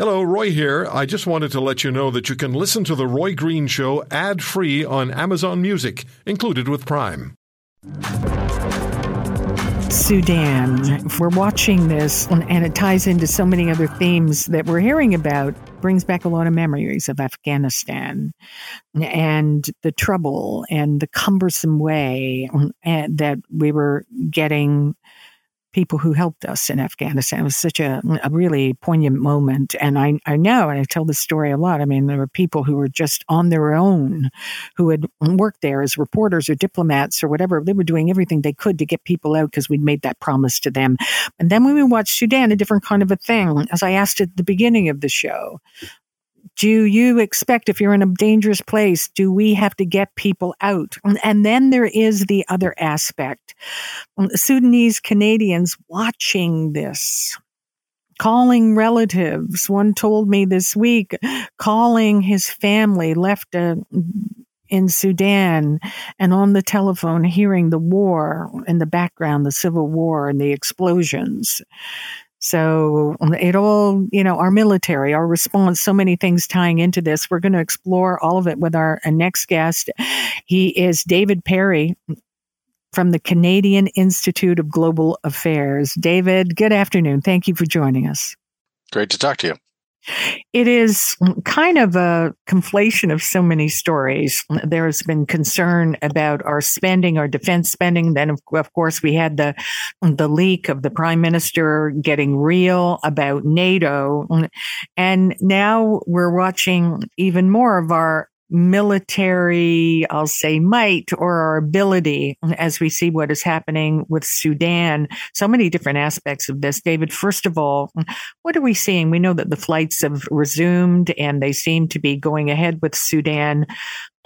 Hello, Roy here. I just wanted to let you know that you can listen to The Roy Green Show ad-free on Amazon Music, included with Prime. Sudan. We're watching this, and it ties into so many other themes that we're hearing about. Brings back a lot of memories of Afghanistan and the trouble and the cumbersome way that we were getting people who helped us in Afghanistan. It was such a really poignant moment. And I know, and I tell this story a lot, I mean, there were people who were just on their own, who had worked there as reporters or diplomats or whatever. They were doing everything they could to get people out because we'd made that promise to them. And then when we watched Sudan, a different kind of a thing. As I asked at the beginning of the show, do you expect, if you're in a dangerous place, do we have to get people out? And then there is the other aspect. Sudanese Canadians watching this, calling relatives. One told me this week, calling his family, left in Sudan, and on the telephone hearing the war in the background, the civil war and the explosions. So it all, our military, our response, so many things tying into this. We're going to explore all of it with our next guest. He is David Perry from the Canadian Institute of Global Affairs. David, good afternoon. Thank you for joining us. Great to talk to you. It is kind of a conflation of so many stories. There has been concern about our spending, our defense spending. Then, of course, we had the leak of the prime minister getting real about NATO. And now we're watching even more of our military, I'll say, might or our ability as we see what is happening with Sudan. So many different aspects of this. David, first of all, what are we seeing? We know that the flights have resumed and they seem to be going ahead with Sudan.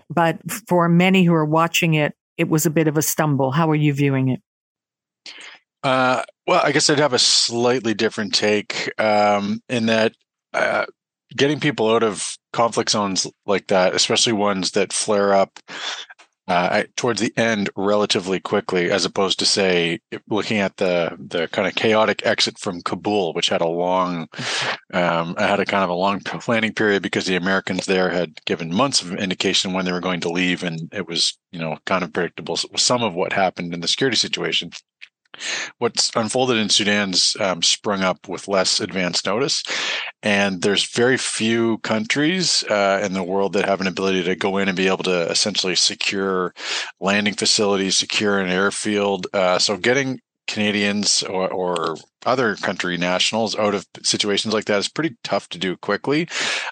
But for many who are watching it, it was a bit of a stumble. How are you viewing it? Well, I guess I'd have a slightly different take in that getting people out of conflict zones like that, especially ones that flare up towards the end relatively quickly, as opposed to, say, looking at the kind of chaotic exit from Kabul, which had a long planning period because the Americans there had given months of indication when they were going to leave, and it was kind of predictable, some of what happened in the security situation. What's unfolded in Sudan's sprung up with less advance notice, and there's very few countries in the world that have an ability to go in and be able to essentially secure landing facilities, secure an airfield. So getting Canadians or other country nationals out of situations like that is pretty tough to do quickly.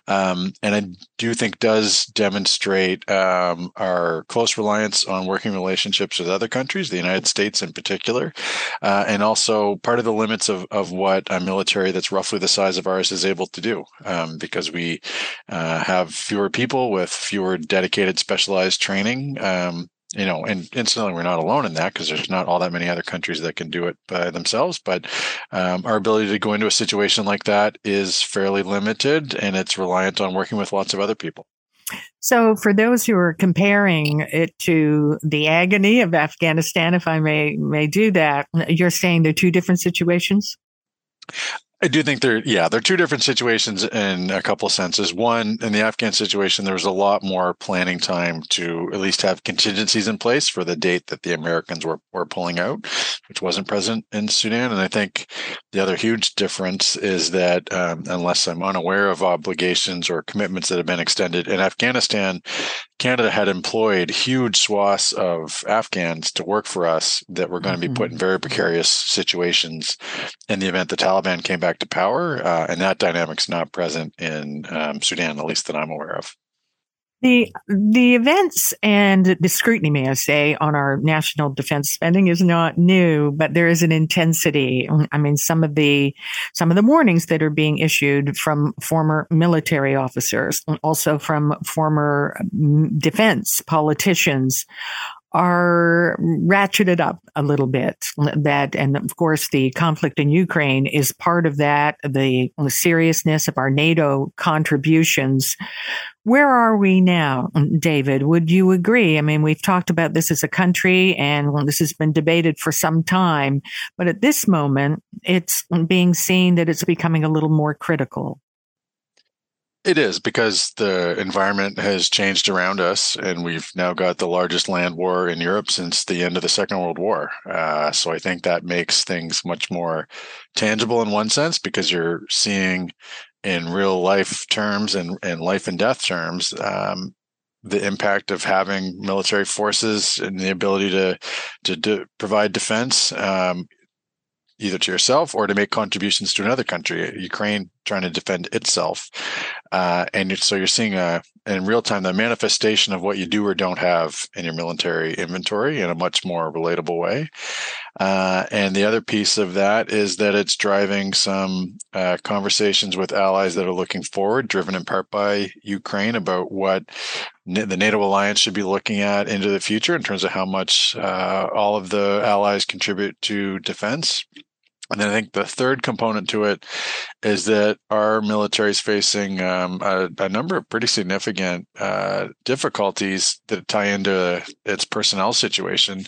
And I do think does demonstrate our close reliance on working relationships with other countries, the United States in particular, and also part of the limits of what a military that's roughly the size of ours is able to do, because we have fewer people with fewer dedicated specialized training. And incidentally, we're not alone in that because there's not all that many other countries that can do it by themselves. But our ability to go into a situation like that is fairly limited, and it's reliant on working with lots of other people. So for those who are comparing it to the agony of Afghanistan, if I may do that, you're saying they're two different situations? I do think they're two different situations in a couple of senses. One, in the Afghan situation, there was a lot more planning time to at least have contingencies in place for the date that the Americans were pulling out, which wasn't present in Sudan. And I think the other huge difference is that unless I'm unaware of obligations or commitments that have been extended in Afghanistan, Canada had employed huge swaths of Afghans to work for us that were going to be put in very precarious situations in the event the Taliban came back to power. And that dynamic's not present in Sudan, at least that I'm aware of. The events and the scrutiny, may I say, on our national defense spending is not new, but there is an intensity. I mean, some of the warnings that are being issued from former military officers, also from former defense politicians, are ratcheted up a little bit. That, and of course, the conflict in Ukraine is part of that, the seriousness of our NATO contributions. Where are we now, David? Would you agree? I mean, we've talked about this as a country, and this has been debated for some time. But at this moment, it's being seen that it's becoming a little more critical. It is, because the environment has changed around us, and we've now got the largest land war in Europe since the end of the Second World War. So I think that makes things much more tangible in one sense, because you're seeing in real life terms and life and death terms the impact of having military forces and the ability to provide defense, either to yourself or to make contributions to another country. Ukraine trying to defend itself. And so you're seeing in real time the manifestation of what you do or don't have in your military inventory in a much more relatable way. And the other piece of that is that it's driving some conversations with allies that are looking forward, driven in part by Ukraine, about what the NATO alliance should be looking at into the future in terms of how much all of the allies contribute to defense. And then I think the third component to it is that our military is facing a number of pretty significant difficulties that tie into its personnel situation.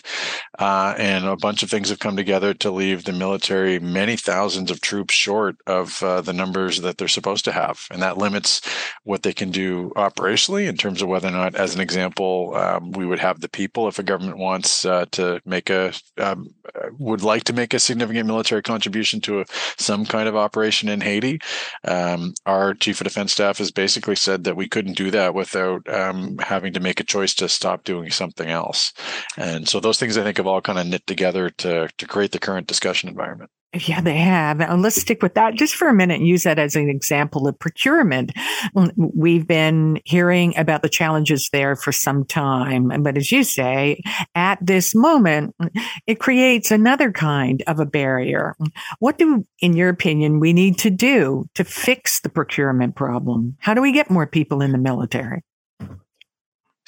And a bunch of things have come together to leave the military many thousands of troops short of the numbers that they're supposed to have. And that limits what they can do operationally in terms of whether or not, as an example, we would have the people if a government wants to make would like to make a significant military contribution to some kind of operation in Haiti. Our chief of defense staff has basically said that we couldn't do that without having to make a choice to stop doing something else. And so those things, I think, have all kind of knit together to create the current discussion environment. Yeah, they have. And let's stick with that just for a minute and use that as an example of procurement. We've been hearing about the challenges there for some time. But as you say, at this moment, it creates another kind of a barrier. What do, in your opinion, we need to do to fix the procurement problem? How do we get more people in the military?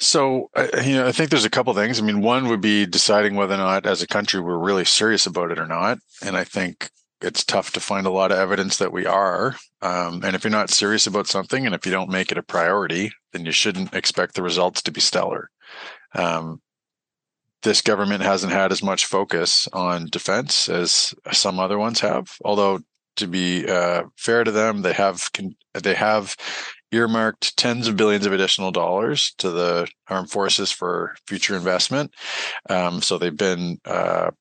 So, I think there's a couple of things. I mean, one would be deciding whether or not, as a country, we're really serious about it or not. And I think it's tough to find a lot of evidence that we are. And if you're not serious about something, and if you don't make it a priority, then you shouldn't expect the results to be stellar. This government hasn't had as much focus on defense as some other ones have. Although, to be fair to them, they have earmarked tens of billions of additional dollars to the armed forces for future investment. So they've been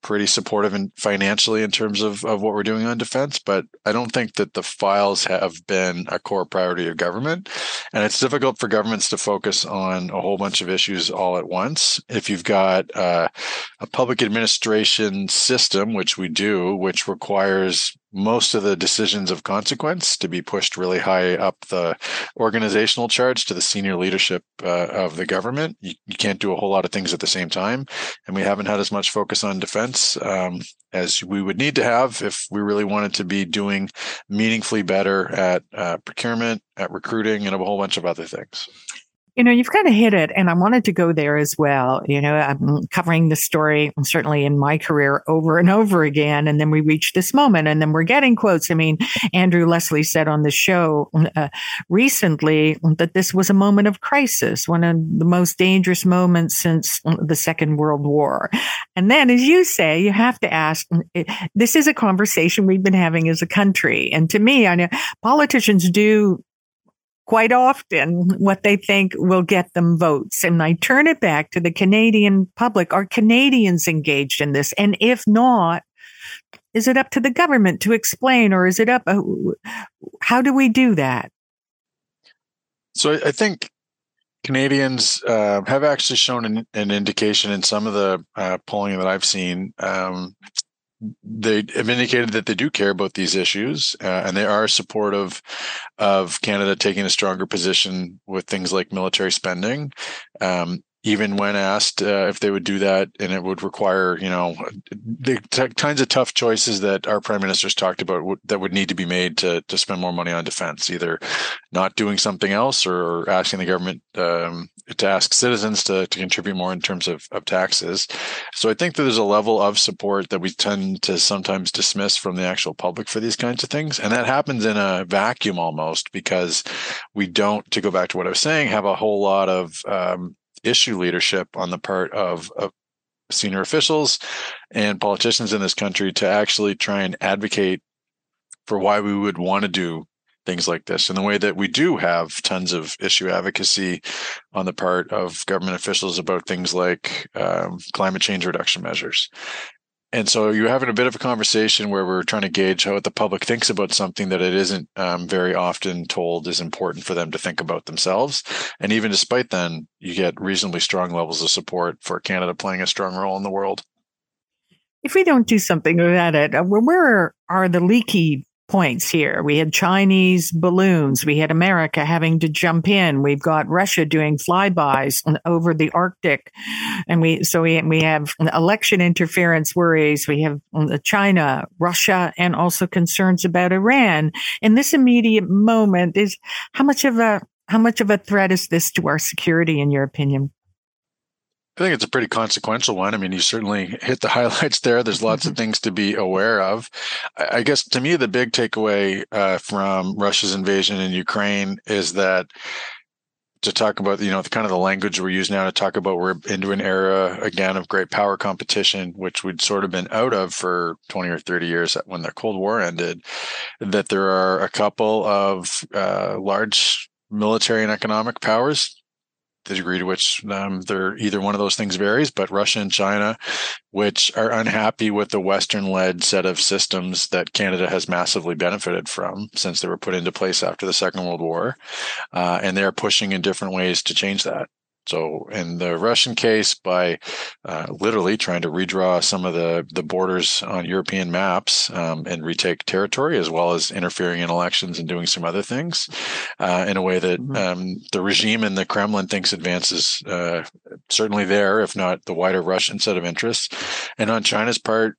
pretty supportive financially in terms of what we're doing on defense, but I don't think that the files have been a core priority of government. And it's difficult for governments to focus on a whole bunch of issues all at once. If you've got a public administration system, which we do, which requires most of the decisions of consequence to be pushed really high up the organizational charts to the senior leadership of the government, you can't do a whole lot of things at the same time. And we haven't had as much focus on defense as we would need to have if we really wanted to be doing meaningfully better at procurement, at recruiting, and a whole bunch of other things. You've kind of hit it, and I wanted to go there as well. I'm covering this story, certainly in my career, over and over again, and then we reach this moment, and then we're getting quotes. I mean, Andrew Leslie said on the show recently that this was a moment of crisis, one of the most dangerous moments since the Second World War. And then, as you say, you have to ask, this is a conversation we've been having as a country. And to me, I know politicians do quite often what they think will get them votes. And I turn it back to the Canadian public. Are Canadians engaged in this? And if not, is it up to the government to explain, or is it up? How do we do that? So I think Canadians have actually shown an indication in some of the polling that I've seen. They have indicated that they do care about these issues, and they are supportive of Canada taking a stronger position with things like military spending, even when asked if they would do that. And it would require, the kinds of tough choices that our prime ministers talked about that would need to be made to spend more money on defense, either not doing something else or asking the government to ask citizens to contribute more in terms of taxes. So I think that there's a level of support that we tend to sometimes dismiss from the actual public for these kinds of things. And that happens in a vacuum almost, because we don't, to go back to what I was saying, have a whole lot of issue leadership on the part of senior officials and politicians in this country to actually try and advocate for why we would want to do things like this, in the way that we do have tons of issue advocacy on the part of government officials about things like climate change reduction measures. And so you're having a bit of a conversation where we're trying to gauge how the public thinks about something that it isn't very often told is important for them to think about themselves. And even despite then, you get reasonably strong levels of support for Canada playing a strong role in the world. If we don't do something about it, where are the leaky points here? We had Chinese balloons. We had America having to jump in. We've got Russia doing flybys over the Arctic, and we have election interference worries. We have China, Russia, and also concerns about Iran. In this immediate moment, is how much of a threat is this to our security, in your opinion? I think it's a pretty consequential one. I mean, you certainly hit the highlights there. There's lots of things to be aware of. I guess to me, the big takeaway from Russia's invasion in Ukraine is that, to talk about, the kind of the language we're using now to talk about, we're into an era again of great power competition, which we'd sort of been out of for 20 or 30 years when the Cold War ended, that there are a couple of large military and economic powers. The degree to which they're either one of those things varies, but Russia and China, which are unhappy with the Western-led set of systems that Canada has massively benefited from since they were put into place after the Second World War, and they're pushing in different ways to change that. So in the Russian case, by literally trying to redraw some of the borders on European maps and retake territory, as well as interfering in elections and doing some other things in a way that the regime in the Kremlin thinks advances certainly there, if not the wider Russian set of interests. And on China's part,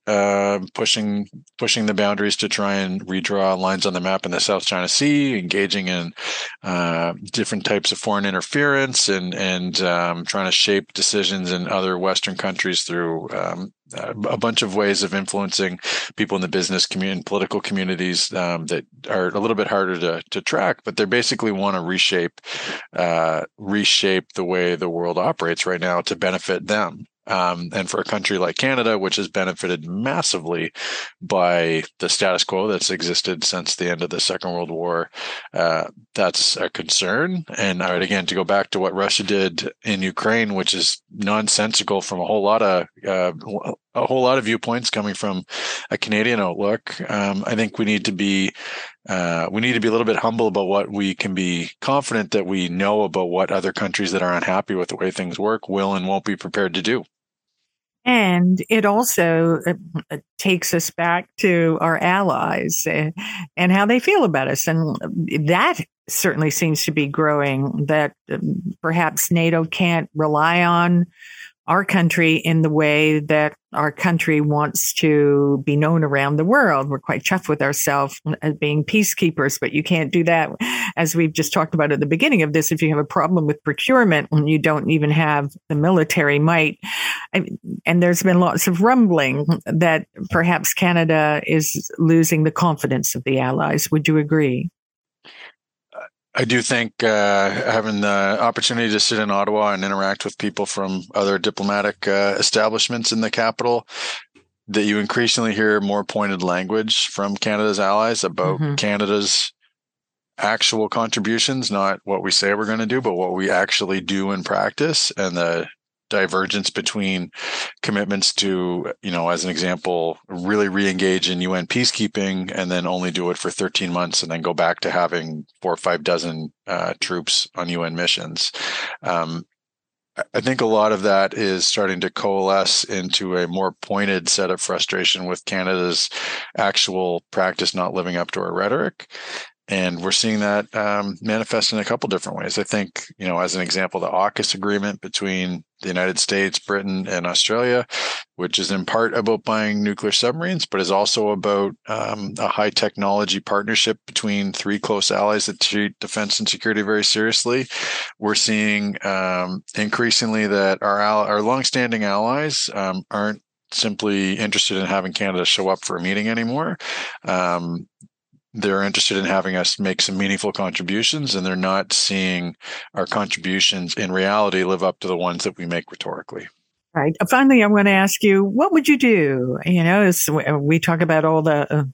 pushing the boundaries to try and redraw lines on the map in the South China Sea, engaging in different types of foreign interference and trying to shape decisions in other Western countries through a bunch of ways of influencing people in the business community and political communities that are a little bit harder to track, but they basically want to reshape the way the world operates right now to benefit them. And for a country like Canada, which has benefited massively by the status quo that's existed since the end of the Second World War, that's a concern. And again, to go back to what Russia did in Ukraine, which is nonsensical from a whole lot of viewpoints coming from a Canadian outlook, I think we need to be a little bit humble about what we can be confident that we know about what other countries that are unhappy with the way things work will and won't be prepared to do. And it also takes us back to our allies and how they feel about us. And that certainly seems to be growing, that perhaps NATO can't rely on our country in the way that our country wants to be known around the world. We're quite chuffed with ourselves as being peacekeepers, but you can't do that. As we've just talked about at the beginning of this, if you have a problem with procurement and you don't even have the military might, and there's been lots of rumbling that perhaps Canada is losing the confidence of the Allies. Would you agree? I do think having the opportunity to sit in Ottawa and interact with people from other diplomatic establishments in the capital, that you increasingly hear more pointed language from Canada's allies about Canada's actual contributions, not what we say we're going to do, but what we actually do in practice, and the divergence between commitments to, as an example, really re-engage in UN peacekeeping and then only do it for 13 months and then go back to having 4 or 5 dozen troops on UN missions. I think a lot of that is starting to coalesce into a more pointed set of frustration with Canada's actual practice not living up to our rhetoric. And we're seeing that manifest in a couple different ways. I think, as an example, the AUKUS agreement between the United States, Britain, and Australia, which is in part about buying nuclear submarines, but is also about a high technology partnership between 3 close allies that treat defense and security very seriously. We're seeing increasingly that our longstanding allies aren't simply interested in having Canada show up for a meeting anymore. They're interested in having us make some meaningful contributions, and they're not seeing our contributions in reality live up to the ones that we make rhetorically. Right. Finally, I want to ask you, what would you do? We talk about all the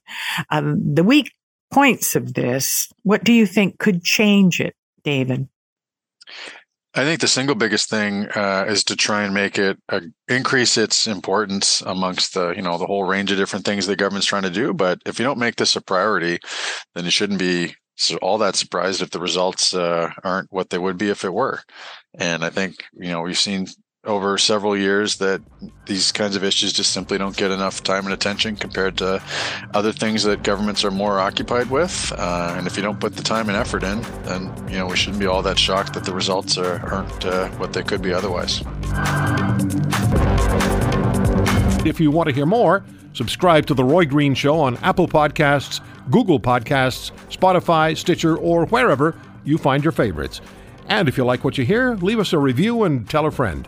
weak points of this. What do you think could change it, David? I think the single biggest thing is to try and make it increase its importance amongst the, you know, the whole range of different things the government's trying to do. But if you don't make this a priority, then you shouldn't be all that surprised if the results aren't what they would be if it were. And I think, you know, we've seen over several years that these kinds of issues just simply don't get enough time and attention compared to other things that governments are more occupied with. And if you don't put the time and effort in, then, you know, we shouldn't be all that shocked that the results aren't what they could be otherwise. If you want to hear more, subscribe to The Roy Green Show on Apple Podcasts, Google Podcasts, Spotify, Stitcher, or wherever you find your favorites. And if you like what you hear, leave us a review and tell a friend.